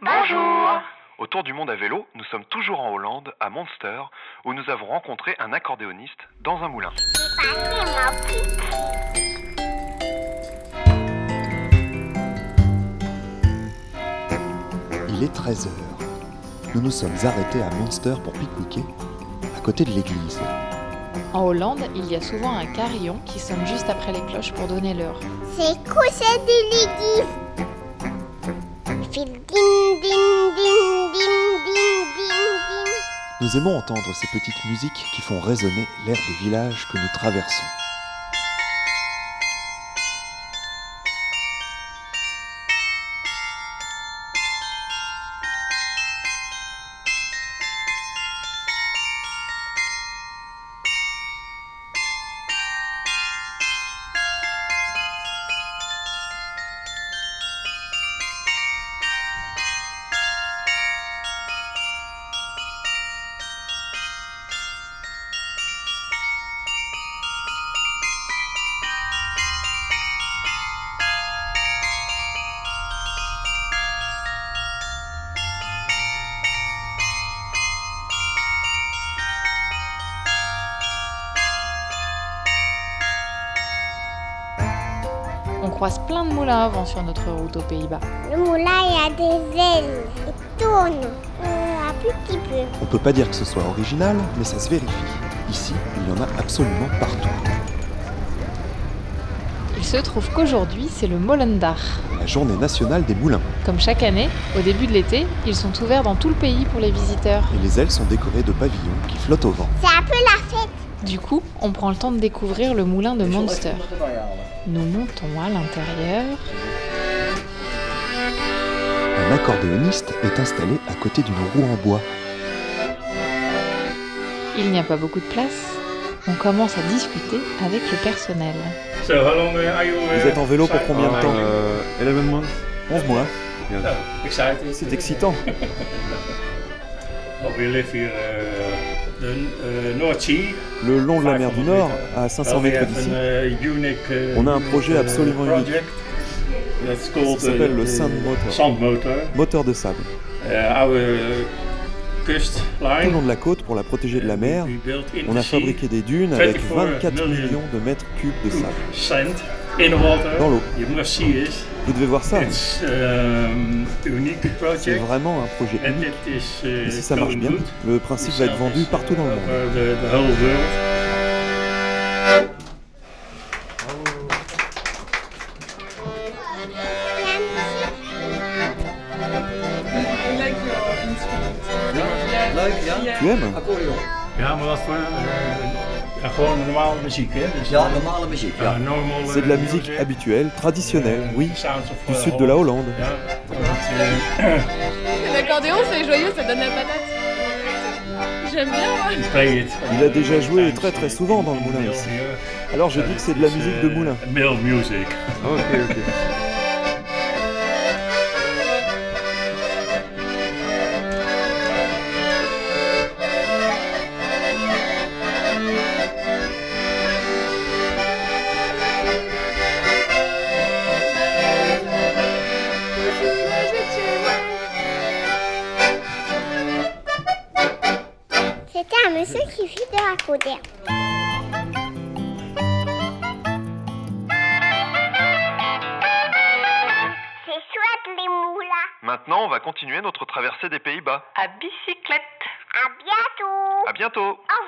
Bonjour. Autour du monde à vélo, nous sommes toujours en Hollande, à Monster, où nous avons rencontré un accordéoniste dans un moulin. Il est 13h. Nous nous sommes arrêtés à Monster pour pique-niquer, à côté de l'église. En Hollande, il y a souvent un carillon qui sonne juste après les cloches pour donner l'heure. C'est quoi ça de l'église ? Ding, ding, ding, ding, ding, ding. Nous aimons entendre ces petites musiques qui font résonner l'air des villages que nous traversons. On croise plein de moulins à vent sur notre route aux Pays-Bas. Le moulin, il a des ailes, il tourne un petit peu. On peut pas dire que ce soit original, mais ça se vérifie. Ici, il y en a absolument partout. Il se trouve qu'aujourd'hui, c'est le Molendag, la journée nationale des moulins. Comme chaque année, au début de l'été, ils sont ouverts dans tout le pays pour les visiteurs. Et les ailes sont décorées de pavillons qui flottent au vent. C'est un peu la fête. Du coup, on prend le temps de découvrir le moulin de Monster. Nous montons à l'intérieur. Un accordéoniste est installé à côté d'une roue en bois. Il n'y a pas beaucoup de place. On commence à discuter avec le personnel. Vous êtes en vélo pour combien de temps ? 11 mois. 11 mois. C'est excitant. Le long de la mer du Nord, à 500 mètres d'ici, on a un projet absolument unique. Ça s'appelle le Sand Motor, moteur de sable. Tout le long de la côte, pour la protéger de la mer, on a fabriqué des dunes avec 24 millions de mètres cubes de sable dans l'eau. Vous devez voir ça. C'est vraiment un projet unique. Et si ça marche bien, le principe va être vendu partout dans le monde. Tu aimes ? C'est de la musique habituelle, traditionnelle, oui, du sud de la Hollande. L'accordéon, c'est joyeux, ça donne la patate. J'aime bien, moi. Il a déjà joué très très souvent dans le moulin ici. Alors je dis que c'est de la musique de moulin. Mill music. Ok. C'était un monsieur qui vit de la côte. C'est chouette les moulins. Maintenant, on va continuer notre traversée des Pays-Bas. À bicyclette. À bientôt. À bientôt. Au